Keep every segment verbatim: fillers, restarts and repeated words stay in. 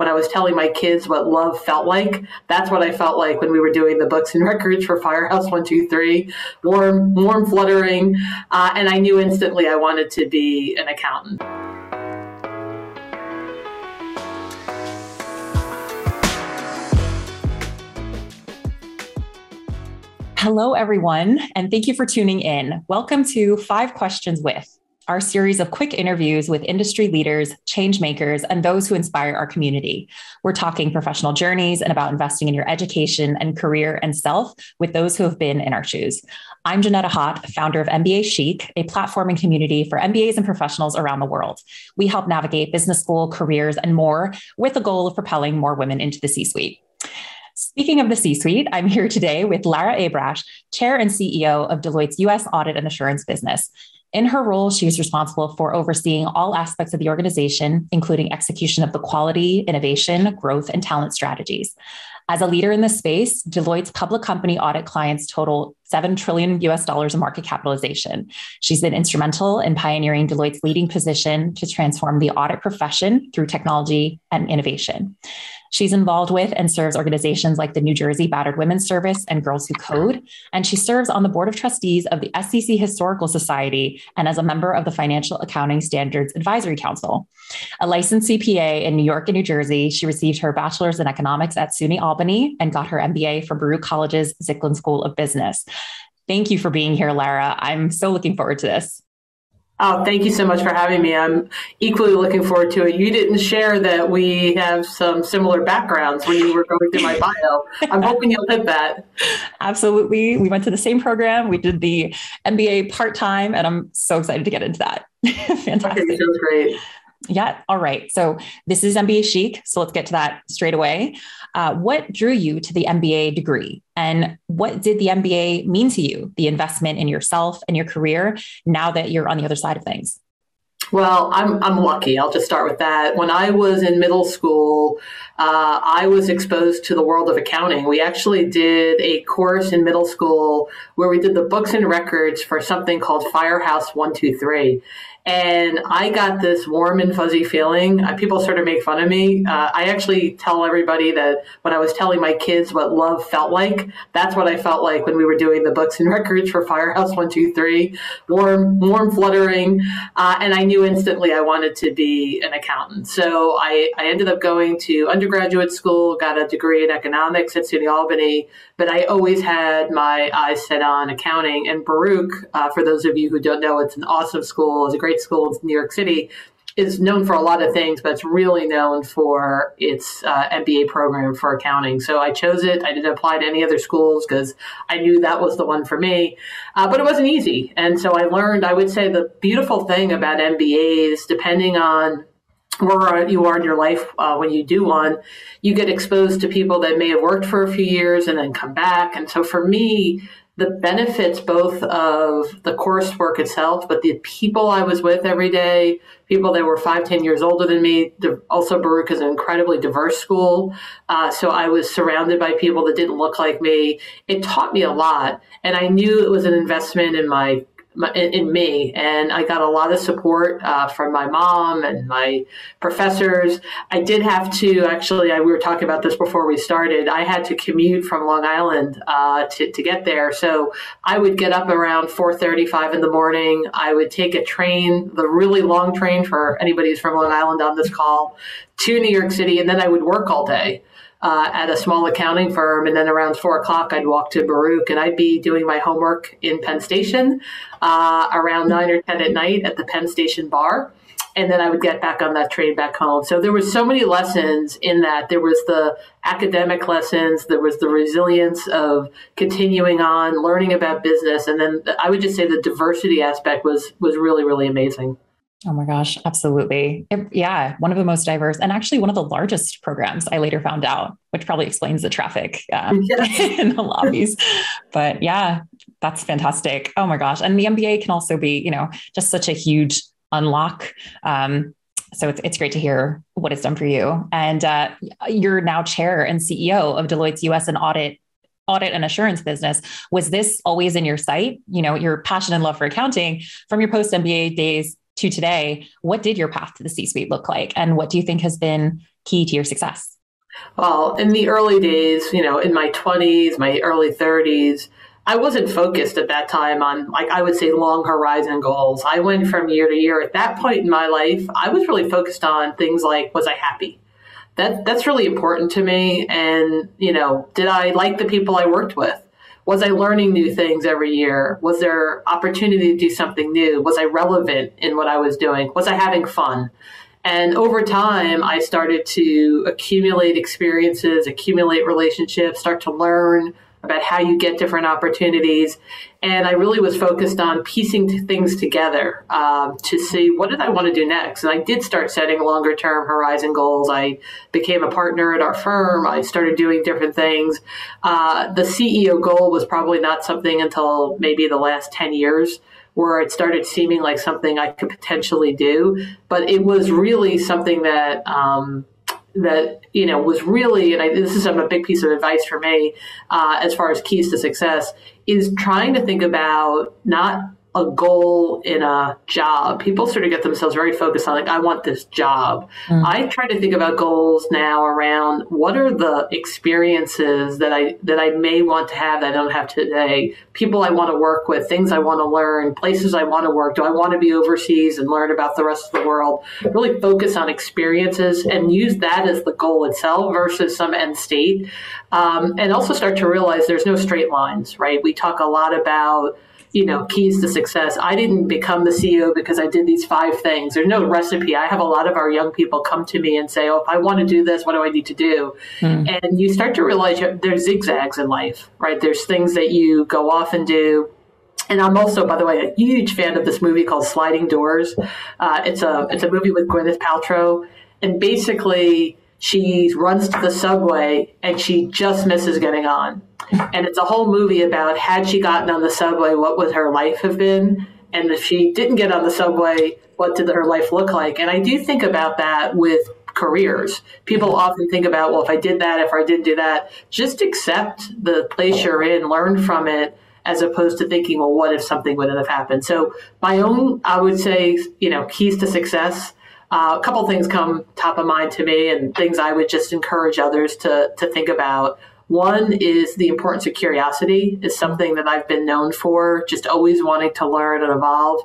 when I was telling my kids what love felt like, that's what I felt like when we were doing the books and records for Firehouse one two three, warm, warm fluttering. Uh, and I knew instantly I wanted to be an accountant. Hello, everyone, and thank you for tuning in. Welcome to Five Questions With, our series of quick interviews with industry leaders, change makers, and those who inspire our community. We're talking professional journeys and about investing in your education and career and self with those who have been in our shoes. I'm Janetta Hott, founder of M B A Chic, a platform and community for M B As and professionals around the world. We help navigate business school, careers, and more with the goal of propelling more women into the C-suite. Speaking of the C-suite, I'm here today with Lara Abrash, Chair and C E O of Deloitte's U S Audit and Assurance business. In her role, she is responsible for overseeing all aspects of the organization, including execution of the quality, innovation, growth, and talent strategies. As a leader in this space, Deloitte's public company audit clients total seven trillion U S dollars in market capitalization. She's been instrumental in pioneering Deloitte's leading position to transform the audit profession through technology and innovation. She's involved with and serves organizations like the New Jersey Battered Women's Service and Girls Who Code, and she serves on the Board of Trustees of the S E C Historical Society and as a member of the Financial Accounting Standards Advisory Council. A licensed C P A in New York and New Jersey, she received her bachelor's in economics at SUNY Albany and got her M B A from Baruch College's Zicklin School of Business. Thank you for being here, Lara. I'm so looking forward to this. Oh, thank you so much for having me. I'm equally looking forward to it. You didn't share that we have some similar backgrounds when you were going through my bio. I'm hoping you'll hit that. Absolutely. We went to the same program. We did the M B A part-time, and I'm so excited to get into that. Fantastic. Okay, sounds great. Yeah. All right. So this is M B A Chic. So let's get to that straight away. Uh, what drew you to the M B A degree, and what did the M B A mean to you, the investment in yourself and your career, now that you're on the other side of things? Well, I'm I'm lucky. I'll just start with that. When I was in middle school, uh, I was exposed to the world of accounting. We actually did a course in middle school where we did the books and records for something called Firehouse one two three. And I got this warm and fuzzy feeling. People sort of make fun of me. Uh, I actually tell everybody that when I was telling my kids what love felt like, that's what I felt like when we were doing the books and records for Firehouse one two three, warm, warm fluttering. Uh, and I knew instantly I wanted to be an accountant. So I, I ended up going to undergraduate school, got a degree in economics at SUNY Albany, but I always had my eyes set on accounting. And Baruch, uh, for those of you who don't know, it's an awesome school. It's a great school in New York City, is known for a lot of things, but it's really known for its uh, M B A program for accounting. So I chose it. I didn't apply to any other schools because I knew that was the one for me, uh, but it wasn't easy. And so I learned, I would say the beautiful thing about M B As, depending on where you are in your life uh, when you do one, you get exposed to people that may have worked for a few years and then come back. And so for me, the benefits both of the coursework itself, but the people I was with every day, people that were five, ten years older than me. Also, Baruch is an incredibly diverse school. Uh, so I was surrounded by people that didn't look like me. It taught me a lot. And I knew it was an investment in my in me. And I got a lot of support uh, from my mom and my professors. I did have to, actually, I, we were talking about this before we started, I had to commute from Long Island uh, to, to get there. So I would get up around four thirty, five in the morning. I would take a train, the really long train for anybody who's from Long Island on this call, to New York City. And then I would work all day. Uh, at a small accounting firm. And then around four o'clock, I'd walk to Baruch and I'd be doing my homework in Penn Station uh, around nine or ten at night at the Penn Station bar. And then I would get back on that train back home. So there was so many lessons in that. There was the academic lessons. There was the resilience of continuing on, learning about business. And then I would just say the diversity aspect was was really, really amazing. Oh my gosh, absolutely. It, yeah, one of the most diverse and actually one of the largest programs, I later found out, which probably explains the traffic um, yeah. in the lobbies. But yeah, that's fantastic. Oh my gosh. And the M B A can also be, you know, just such a huge unlock. Um, so it's, it's great to hear what it's done for you. And uh, you're now chair and C E O of Deloitte's U S and Audit Audit and Assurance business. Was this always in your sight? You know, your passion and love for accounting from your post M B A days to today, what did your path to the C-suite look like? And what do you think has been key to your success? Well, in the early days, you know, in my twenties, my early thirties, I wasn't focused at that time on, like, I would say, long horizon goals. I went from year to year. At that point in my life, I was really focused on things like, was I happy? That that's really important to me. And, you know, did I like the people I worked with? Was I learning new things every year? Was there opportunity to do something new? Was I relevant in what I was doing? Was I having fun? And over time, I started to accumulate experiences, accumulate relationships, start to learn about how you get different opportunities. And I really was focused on piecing things together um, to see what did I want to do next. And I did start setting longer term horizon goals. I became a partner at our firm. I started doing different things. Uh, the C E O goal was probably not something until maybe the last ten years where it started seeming like something I could potentially do. But it was really something that um, that, you know, was really, and I, this is a big piece of advice for me uh, as far as keys to success, is trying to think about not a goal in a job. People sort of get themselves very focused on, like, I want this job. Mm-hmm. I try to think about goals now around what are the experiences that I that I may want to have that I don't have today, people I want to work with, things I want to learn, places I want to work. Do I want to be overseas and learn about the rest of the world? Really focus on experiences and use that as the goal itself versus some end state. Um, and also start to realize there's no straight lines, right? We talk a lot about, you know, keys to success. I didn't become the C E O because I did these five things. There's no recipe. I have a lot of our young people come to me and say, oh, if I want to do this, what do I need to do? Mm. And you start to realize there's zigzags in life, right? There's things that you go off and do. And I'm also, by the way, a huge fan of this movie called Sliding Doors. Uh, it's a it's a movie with Gwyneth Paltrow. And basically, she runs to the subway and she just misses getting on. And it's a whole movie about, had she gotten on the subway, what would her life have been? And if she didn't get on the subway, what did her life look like? And I do think about that with careers. People often think about, well, if I did that, if I didn't do that, just accept the place you're in, learn from it, as opposed to thinking, well, what if something wouldn't have happened? So my own, I would say, you know, keys to success. Uh, a couple things come top of mind to me and things I would just encourage others to to think about. One is the importance of curiosity is something that I've been known for, just always wanting to learn and evolve.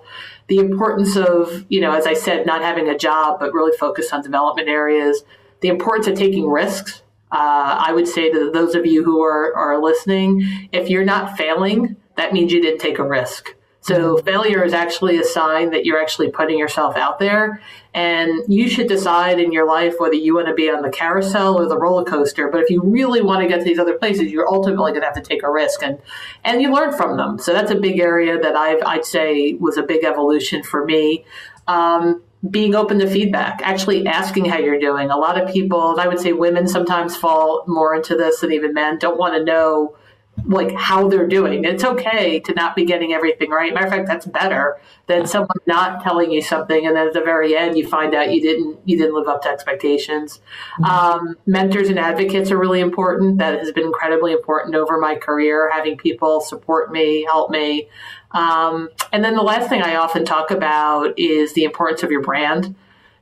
The importance of, you know, as I said, not having a job, but really focused on development areas. The importance of taking risks. Uh, I would say to those of you who are, are listening, if you're not failing, that means you didn't take a risk. So failure is actually a sign that you're actually putting yourself out there, and you should decide in your life whether you want to be on the carousel or the roller coaster. But if you really want to get to these other places, you're ultimately going to have to take a risk, and, and you learn from them. So that's a big area that I've, I'd say was a big evolution for me. Um, being open to feedback, actually asking how you're doing. A lot of people, and I would say women sometimes fall more into this than even men, don't want to know like how they're doing. It's okay to not be getting everything right. Matter of fact, that's better than someone not telling you something, and then at the very end, you find out you didn't you didn't live up to expectations. Um, mentors and advocates are really important. That has been incredibly important over my career, having people support me, help me. Um, and then the last thing I often talk about is the importance of your brand.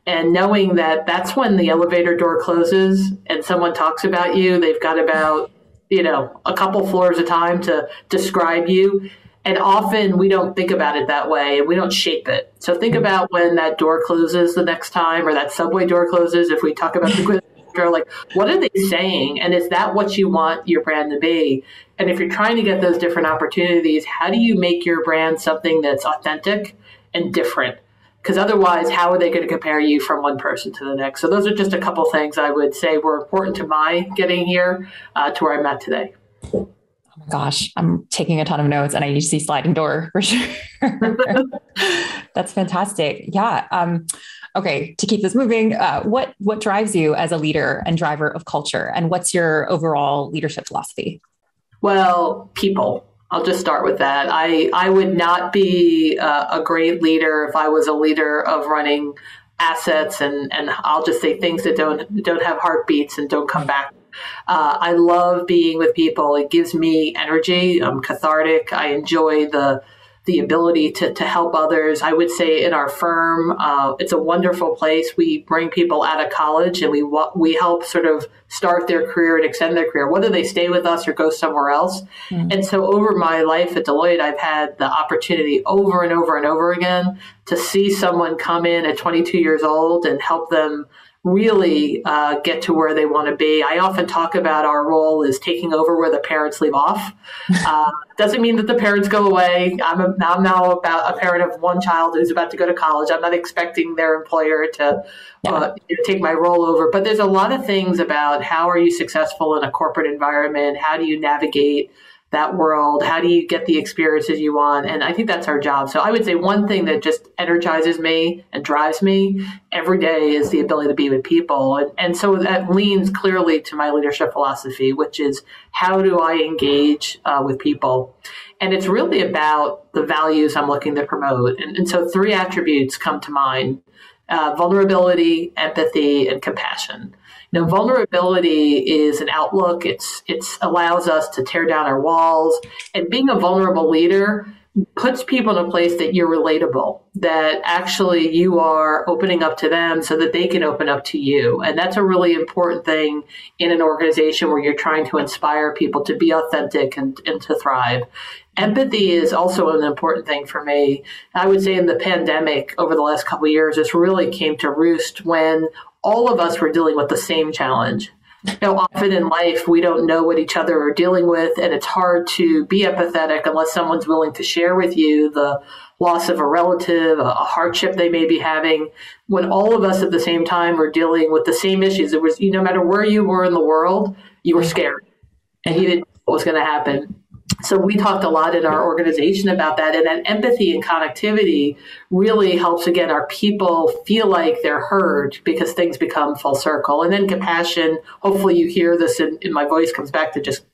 And knowing that that's when the elevator door closes and someone talks about you, they've got about you know, a couple floors of time to describe you. And often we don't think about it that way and we don't shape it. So think about when that door closes the next time or that subway door closes, if we talk about the or like, what are they saying? And is that what you want your brand to be? And if you're trying to get those different opportunities, how do you make your brand something that's authentic and different? Because otherwise, how are they going to compare you from one person to the next? So those are just a couple things I would say were important to my getting here uh, to where I'm at today. Oh my gosh, I'm taking a ton of notes and I need to see Sliding Door for sure. That's fantastic. Yeah. Um, okay. To keep this moving, uh, what, what drives you as a leader and driver of culture? And what's your overall leadership philosophy? Well, people. I'll just start with that. I, I would not be uh, a great leader if I was a leader of running assets and, and I'll just say things that don't don't have heartbeats and don't come back. Uh, I love being with people. It gives me energy. I'm cathartic. I enjoy the the ability to, to help others. I would say in our firm, uh, it's a wonderful place. We bring people out of college and we we help sort of start their career and extend their career, whether they stay with us or go somewhere else. Mm-hmm. And so over my life at Deloitte, I've had the opportunity over and over and over again to see someone come in at twenty-two years old and help them really uh, get to where they want to be. I often talk about our role as taking over where the parents leave off. Uh, doesn't mean that the parents go away. I'm, a, I'm now about a parent of one child who's about to go to college. I'm not expecting their employer to uh, yeah. take my role over. But there's a lot of things about how are you successful in a corporate environment? How do you navigate that world? How do you get the experiences you want? And I think that's our job. So I would say one thing that just energizes me and drives me every day is the ability to be with people. And, and so that leans clearly to my leadership philosophy, which is how do I engage uh, with people? And it's really about the values I'm looking to promote. And, and so three attributes come to mind, uh, vulnerability, empathy, and compassion. Now, vulnerability is an outlook. It's it's allows us to tear down our walls. And being a vulnerable leader puts people in a place that you're relatable, that actually you are opening up to them so that they can open up to you. And that's a really important thing in an organization where you're trying to inspire people to be authentic and, and to thrive. Empathy is also an important thing for me. I would say in the pandemic over the last couple of years, this really came to roost when all of us were dealing with the same challenge. You know, often in life, we don't know what each other are dealing with, and it's hard to be empathetic unless someone's willing to share with you the loss of a relative, a hardship they may be having. When all of us at the same time were dealing with the same issues, it was, you know, no matter where you were in the world, you were scared, and you didn't know what was going to happen. So we talked a lot in our organization about that. And that empathy and connectivity really helps, again, our people feel like they're heard because things become full circle. And then compassion, hopefully you hear this in, in my voice, comes back to just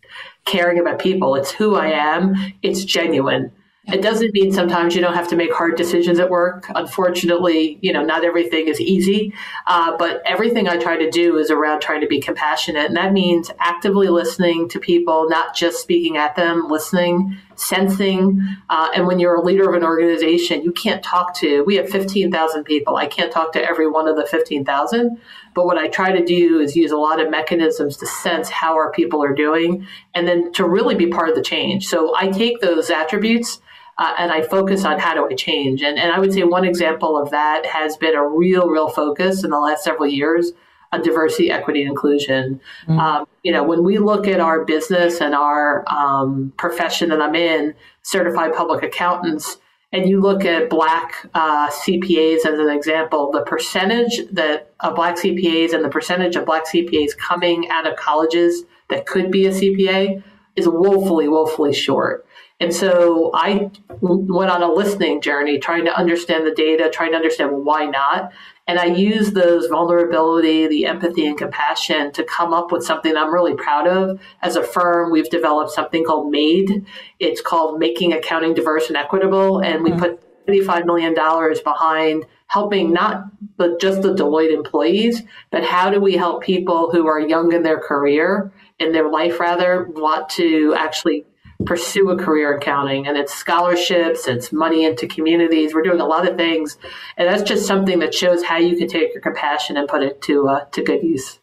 caring about people. It's who I am. It's genuine. It doesn't mean sometimes you don't have to make hard decisions at work. Unfortunately, you know, not everything is easy, uh, but everything I try to do is around trying to be compassionate. And that means actively listening to people, not just speaking at them, listening, sensing. Uh, and when you're a leader of an organization, you can't talk to, we have fifteen thousand people. I can't talk to every one of the fifteen thousand. But what I try to do is use a lot of mechanisms to sense how our people are doing and then to really be part of the change. So I take those attributes Uh, and I focus on how do I change. And, and I would say one example of that has been a real, real focus in the last several years on diversity, equity, and inclusion. Mm-hmm. Um, you know, when we look at our business and our um, profession that I'm in, certified public accountants, and you look at Black uh, C P As as an example, the percentage that of Black C P As and the percentage of Black C P As coming out of colleges that could be a C P A is woefully, woefully short. And so I went on a listening journey, trying to understand the data, trying to understand why not. And I used those vulnerability, the empathy and compassion to come up with something I'm really proud of. As a firm, we've developed something called MADE. It's called Making Accounting Diverse and Equitable. And we mm-hmm. put thirty-five million dollars behind helping not the, just the Deloitte employees, but how do we help people who are young in their career, in their life rather, want to actually pursue a career in accounting. And it's scholarships, it's money into communities. We're doing a lot of things. And that's just something that shows how you can take your compassion and put it to uh, to good use.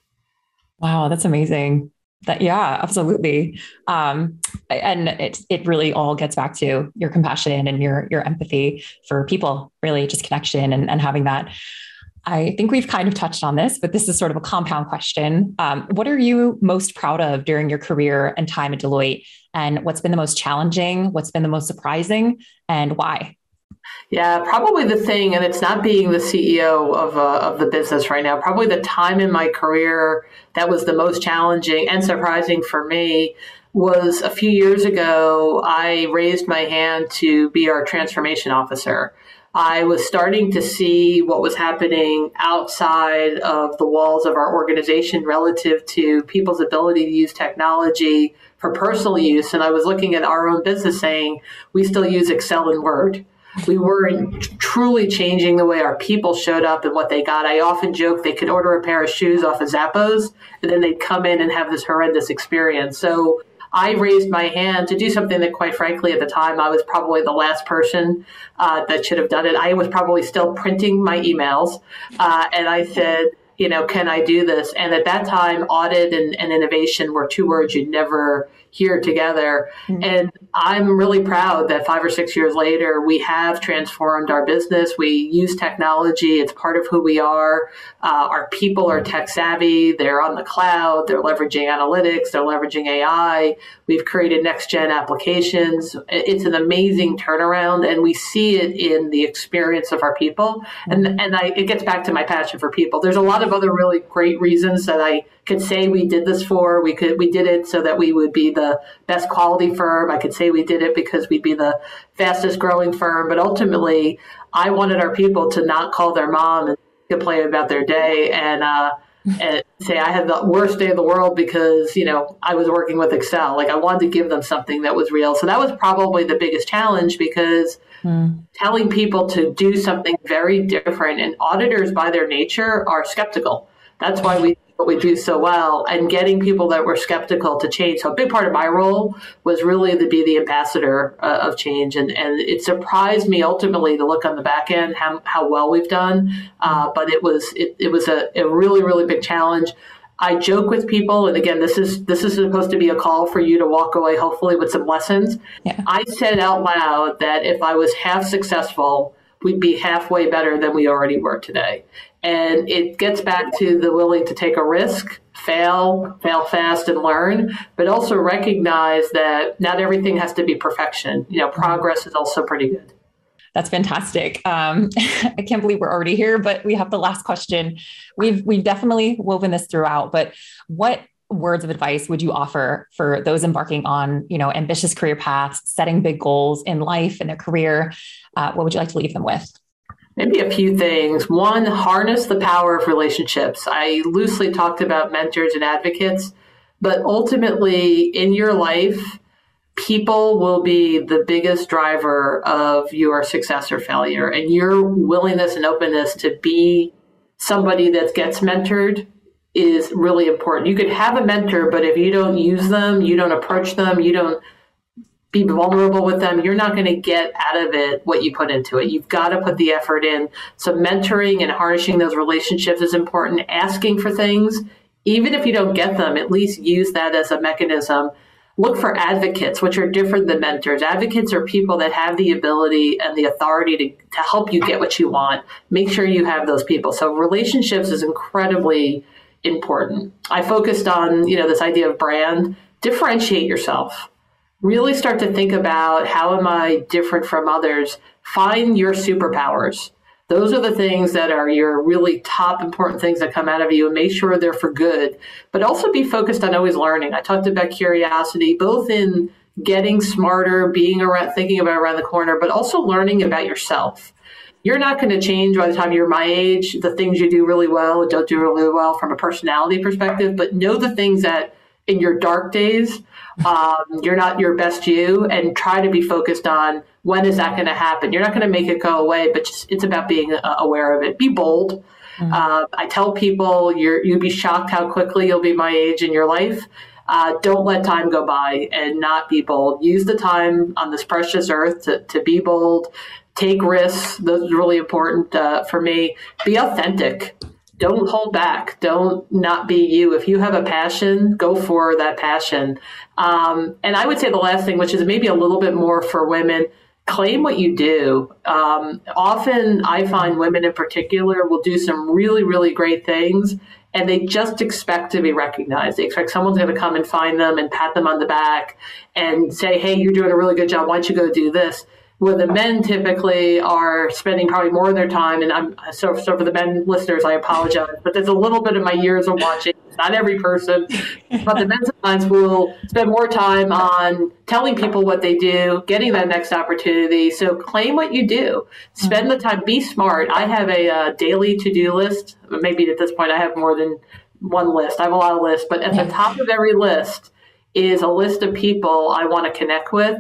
Wow, that's amazing. That yeah, absolutely. Um, and it it really all gets back to your compassion and your your empathy for people, really just connection and, and having that. I think we've kind of touched on this, but this is sort of a compound question. Um, what are you most proud of during your career and time at Deloitte? And what's been the most challenging? What's been the most surprising and why? Yeah, probably the thing, and it's not being the C E O of uh, of the business right now, probably the time in my career that was the most challenging and surprising for me was a few years ago, I raised my hand to be our transformation officer. I was starting to see what was happening outside of the walls of our organization relative to people's ability to use technology for personal use. And I was looking at our own business saying, we still use Excel and Word. We weren't truly changing the way our people showed up and what they got. I often joke they could order a pair of shoes off of Zappos, and then they'd come in and have this horrendous experience. So I raised my hand to do something that, quite frankly, at the time, I was probably the last person uh, that should have done it. I was probably still printing my emails. Uh, and I said, you know, can I do this? And at that time, audit and, and innovation were two words you'd never hear together. Mm-hmm. And I'm really proud that five or six years later, we have transformed our business. We use technology. It's part of who we are. Uh, our people are tech savvy. They're on the cloud. They're leveraging analytics. They're leveraging A I. We've created next-gen applications. It's an amazing turnaround, and we see it in the experience of our people. And, and I, it gets back to my passion for people. There's a lot of other really great reasons that I could say we did this for. We could we did it so that we would be the best quality firm. I could say we did it because we'd be the fastest growing firm. But ultimately, I wanted our people to not call their mom and complain about their day and, uh, and say, I had the worst day of the world because, you know, I was working with Excel. Like, I wanted to give them something that was real. So that was probably the biggest challenge, because mm. telling people to do something very different, and auditors by their nature are skeptical. That's why we But we do so well, and getting people that were skeptical to change. So a big part of my role was really to be the ambassador uh, of change. And, and it surprised me ultimately to look on the back end how, how well we've done. Uh, but it was it, it was a, a really, really big challenge. I joke with people, and again, this is this is supposed to be a call for you to walk away, hopefully, with some lessons. Yeah. I said out loud that if I was half successful, we'd be halfway better than we already were today. And it gets back to the willing to take a risk, fail, fail fast and learn, but also recognize that not everything has to be perfection. You know, progress is also pretty good. That's fantastic. Um, I can't believe we're already here, but we have the last question. We've, we've definitely woven this throughout, but what words of advice would you offer for those embarking on, you know, ambitious career paths, setting big goals in life and their career? Uh, what would you like to leave them with? Maybe a few things. One, harness the power of relationships. I loosely talked about mentors and advocates, but ultimately in your life, people will be the biggest driver of your success or failure. And your willingness and openness to be somebody that gets mentored is really important. You could have a mentor, but if you don't use them, you don't approach them, you don't be vulnerable with them, you're not going to get out of it what you put into it. You've got to put the effort in. So mentoring and harnessing those relationships is important. Asking for things, even if you don't get them, at least use that as a mechanism. Look for advocates, which are different than mentors. Advocates are people that have the ability and the authority to, to help you get what you want. Make sure you have those people. So relationships is incredibly important. I focused on, you know, this idea of brand. Differentiate yourself. Really start to think about, how am I different from others? Find your superpowers. Those are the things that are your really top important things that come out of you, and make sure they're for good, but also be focused on always learning. I talked about curiosity, both in getting smarter, being around, thinking about around the corner, but also learning about yourself. You're not going to change by the time you're my age, the things you do really well and don't do really well from a personality perspective, but know the things that in your dark days, um, you're not your best you, and try to be focused on, when is that going to happen? You're not going to make it go away, but just, it's about being uh, aware of it. Be bold. Mm-hmm. Uh, I tell people, you're, you'd be shocked how quickly you'll be my age in your life. Uh, don't let time go by and not be bold. Use the time on this precious earth to, to be bold. Take risks. Those are really important uh, for me. Be authentic. Don't hold back. Don't not be you. If you have a passion, go for that passion. Um, and I would say the last thing, which is maybe a little bit more for women, claim what you do. Um, often I find women in particular will do some really, really great things, and they just expect to be recognized. They expect someone's going to come and find them and pat them on the back and say, hey, you're doing a really good job. Why don't you go do this? Where the men typically are spending probably more of their time, and I'm so, so for the men listeners, I apologize, but there's a little bit of my years of watching, not every person, but the men sometimes will spend more time on telling people what they do, getting that next opportunity. So claim what you do. Spend the time. Be smart. I have a uh, daily to-do list. Maybe at this point I have more than one list. I have a lot of lists, but at the top of every list is a list of people I want to connect with.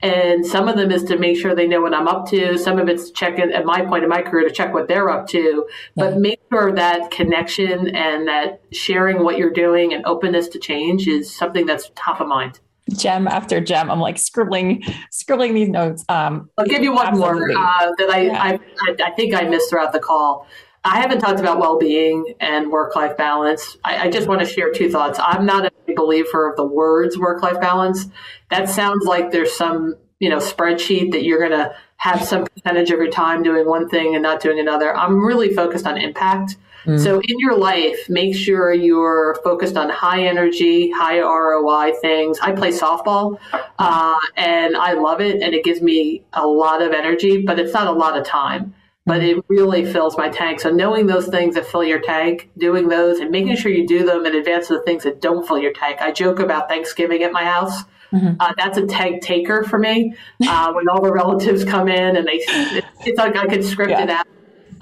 And some of them is to make sure they know what I'm up to. Some of it's checking at my point in my career to check what they're up to, but yeah. Make sure that connection and that sharing what you're doing and openness to change is something that's top of mind. gem after gem. I'm like scribbling, scribbling these notes. Um, I'll give you one absolutely. more uh, that I, yeah. I, I think I missed throughout the call. I haven't talked about well-being and work-life balance. I, I just want to share two thoughts. I'm not a big believer of the words work-life balance. That sounds like there's some, you know, spreadsheet that you're going to have some percentage of your time doing one thing and not doing another. I'm really focused on impact. Mm-hmm. So in your life, make sure you're focused on high energy, high R O I things. I play softball uh, and I love it, and it gives me a lot of energy, but it's not a lot of time. But it really fills my tank. So knowing those things that fill your tank, doing those and making sure you do them in advance of the things that don't fill your tank. I joke about Thanksgiving at my house. Mm-hmm. Uh, that's a tank taker for me. Uh, when all the relatives come in and they, it, it's like I could script yeah. it out.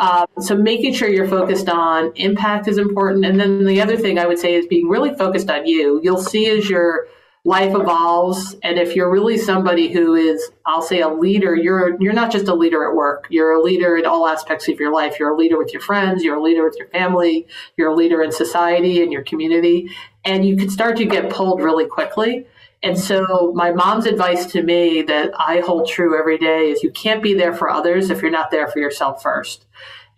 Uh, so making sure you're focused on impact is important. And then the other thing I would say is being really focused on you. You'll see as your life evolves. And if you're really somebody who is, I'll say a leader, you're you're not just a leader at work. You're a leader in all aspects of your life. You're a leader with your friends. You're a leader with your family. You're a leader in society and your community. And you can start to get pulled really quickly. And so my mom's advice to me that I hold true every day is you can't be there for others if you're not there for yourself first.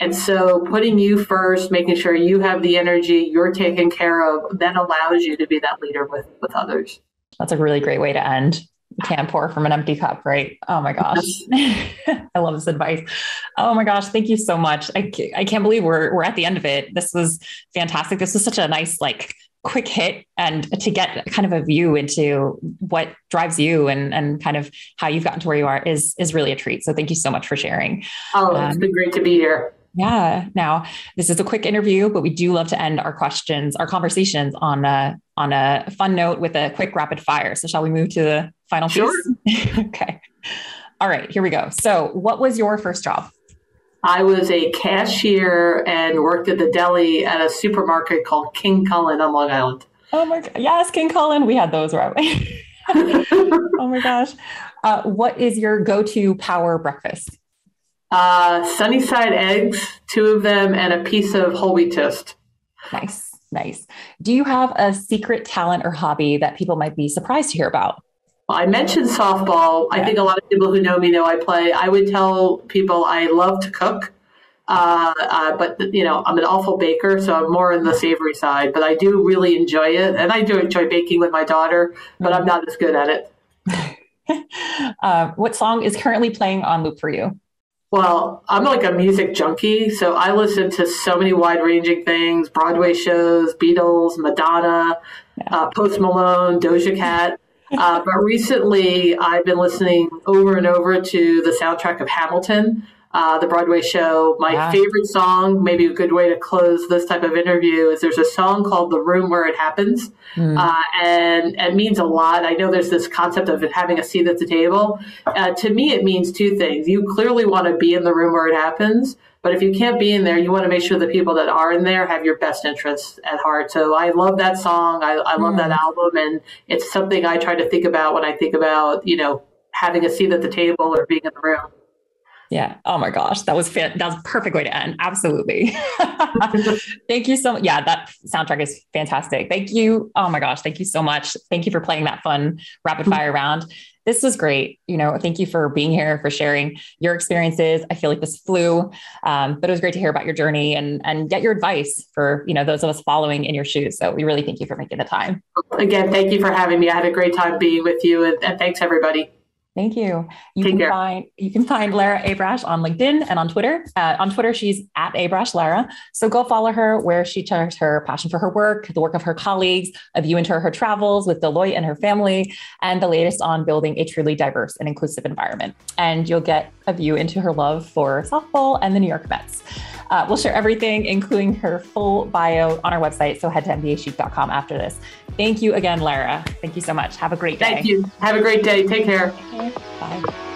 And so putting you first, making sure you have the energy, you're taken care of, then allows you to be that leader with, with others. That's a really great way to end. You can't pour from an empty cup, right? Oh my gosh. I love this advice. Oh my gosh. Thank you so much. I, I can't believe we're, we're at the end of it. This was fantastic. This was such a nice, like quick hit, and to get kind of a view into what drives you and, and kind of how you've gotten to where you are is, is really a treat. So thank you so much for sharing. Oh, it's um, been great to be here. Yeah. Now, this is a quick interview, but we do love to end our questions, our conversations on a, on a fun note with a quick rapid fire. So shall we move to the final piece? Sure. Okay. All right, here we go. So what was your first job? I was a cashier and worked at the deli at a supermarket called King Cullen on Long Island. Oh my God. Yes, King Cullen. We had those, right? Oh my gosh. Uh, what is your go-to power breakfast? Uh, sunny side eggs, two of them, and a piece of whole wheat toast. Nice. Nice. Do you have a secret talent or hobby that people might be surprised to hear about? Well, I mentioned softball. Yeah. I think a lot of people who know me know I play. I would tell people I love to cook. Uh, uh, but you know, I'm an awful baker, so I'm more on the savory side, but I do really enjoy it. And I do enjoy baking with my daughter, but I'm not as good at it. uh, what song is currently playing on loop for you? Well, I'm like a music junkie, so I listen to so many wide-ranging things, Broadway shows, Beatles, Madonna, yeah. uh, Post Malone, Doja Cat. Uh, but recently, I've been listening over and over to the soundtrack of Hamilton, uh, the Broadway show. My wow. favorite song, maybe a good way to close this type of interview, is there's a song called The Room Where It Happens, mm. uh, and it means a lot. I know there's this concept of having a seat at the table. Uh, to me, it means two things. You clearly want to be in the room where it happens, but if you can't be in there, you want to make sure the people that are in there have your best interests at heart. So I love that song. I, I love mm. that album, and it's something I try to think about when I think about, you know, having a seat at the table or being in the room. Yeah. Oh my gosh. That was fan- that was a perfect way to end. Absolutely. Thank you so much. Yeah. That soundtrack is fantastic. Thank you. Oh my gosh. Thank you so much. Thank you for playing that fun rapid fire round. This was great. You know, thank you for being here, for sharing your experiences. I feel like this flew, um, but it was great to hear about your journey and, and get your advice for, you know, those of us following in your shoes. So we really thank you for making the time. Again, thank you for having me. I had a great time being with you, and, and thanks everybody. Thank you. You Take can care. find you can find Lara Abrash on LinkedIn and on Twitter. Uh, on Twitter, she's at Abrash Lara. So go follow her, where she shares her passion for her work, the work of her colleagues, a view into her travels with Deloitte and her family, and the latest on building a truly diverse and inclusive environment. And you'll get a view into her love for softball and the New York Mets. Uh, we'll share everything, including her full bio, on our website. So head to m b a chic dot com after this. Thank you again, Lara. Thank you so much. Have a great day. Thank you. Have a great day. Take care. Take care. Bye.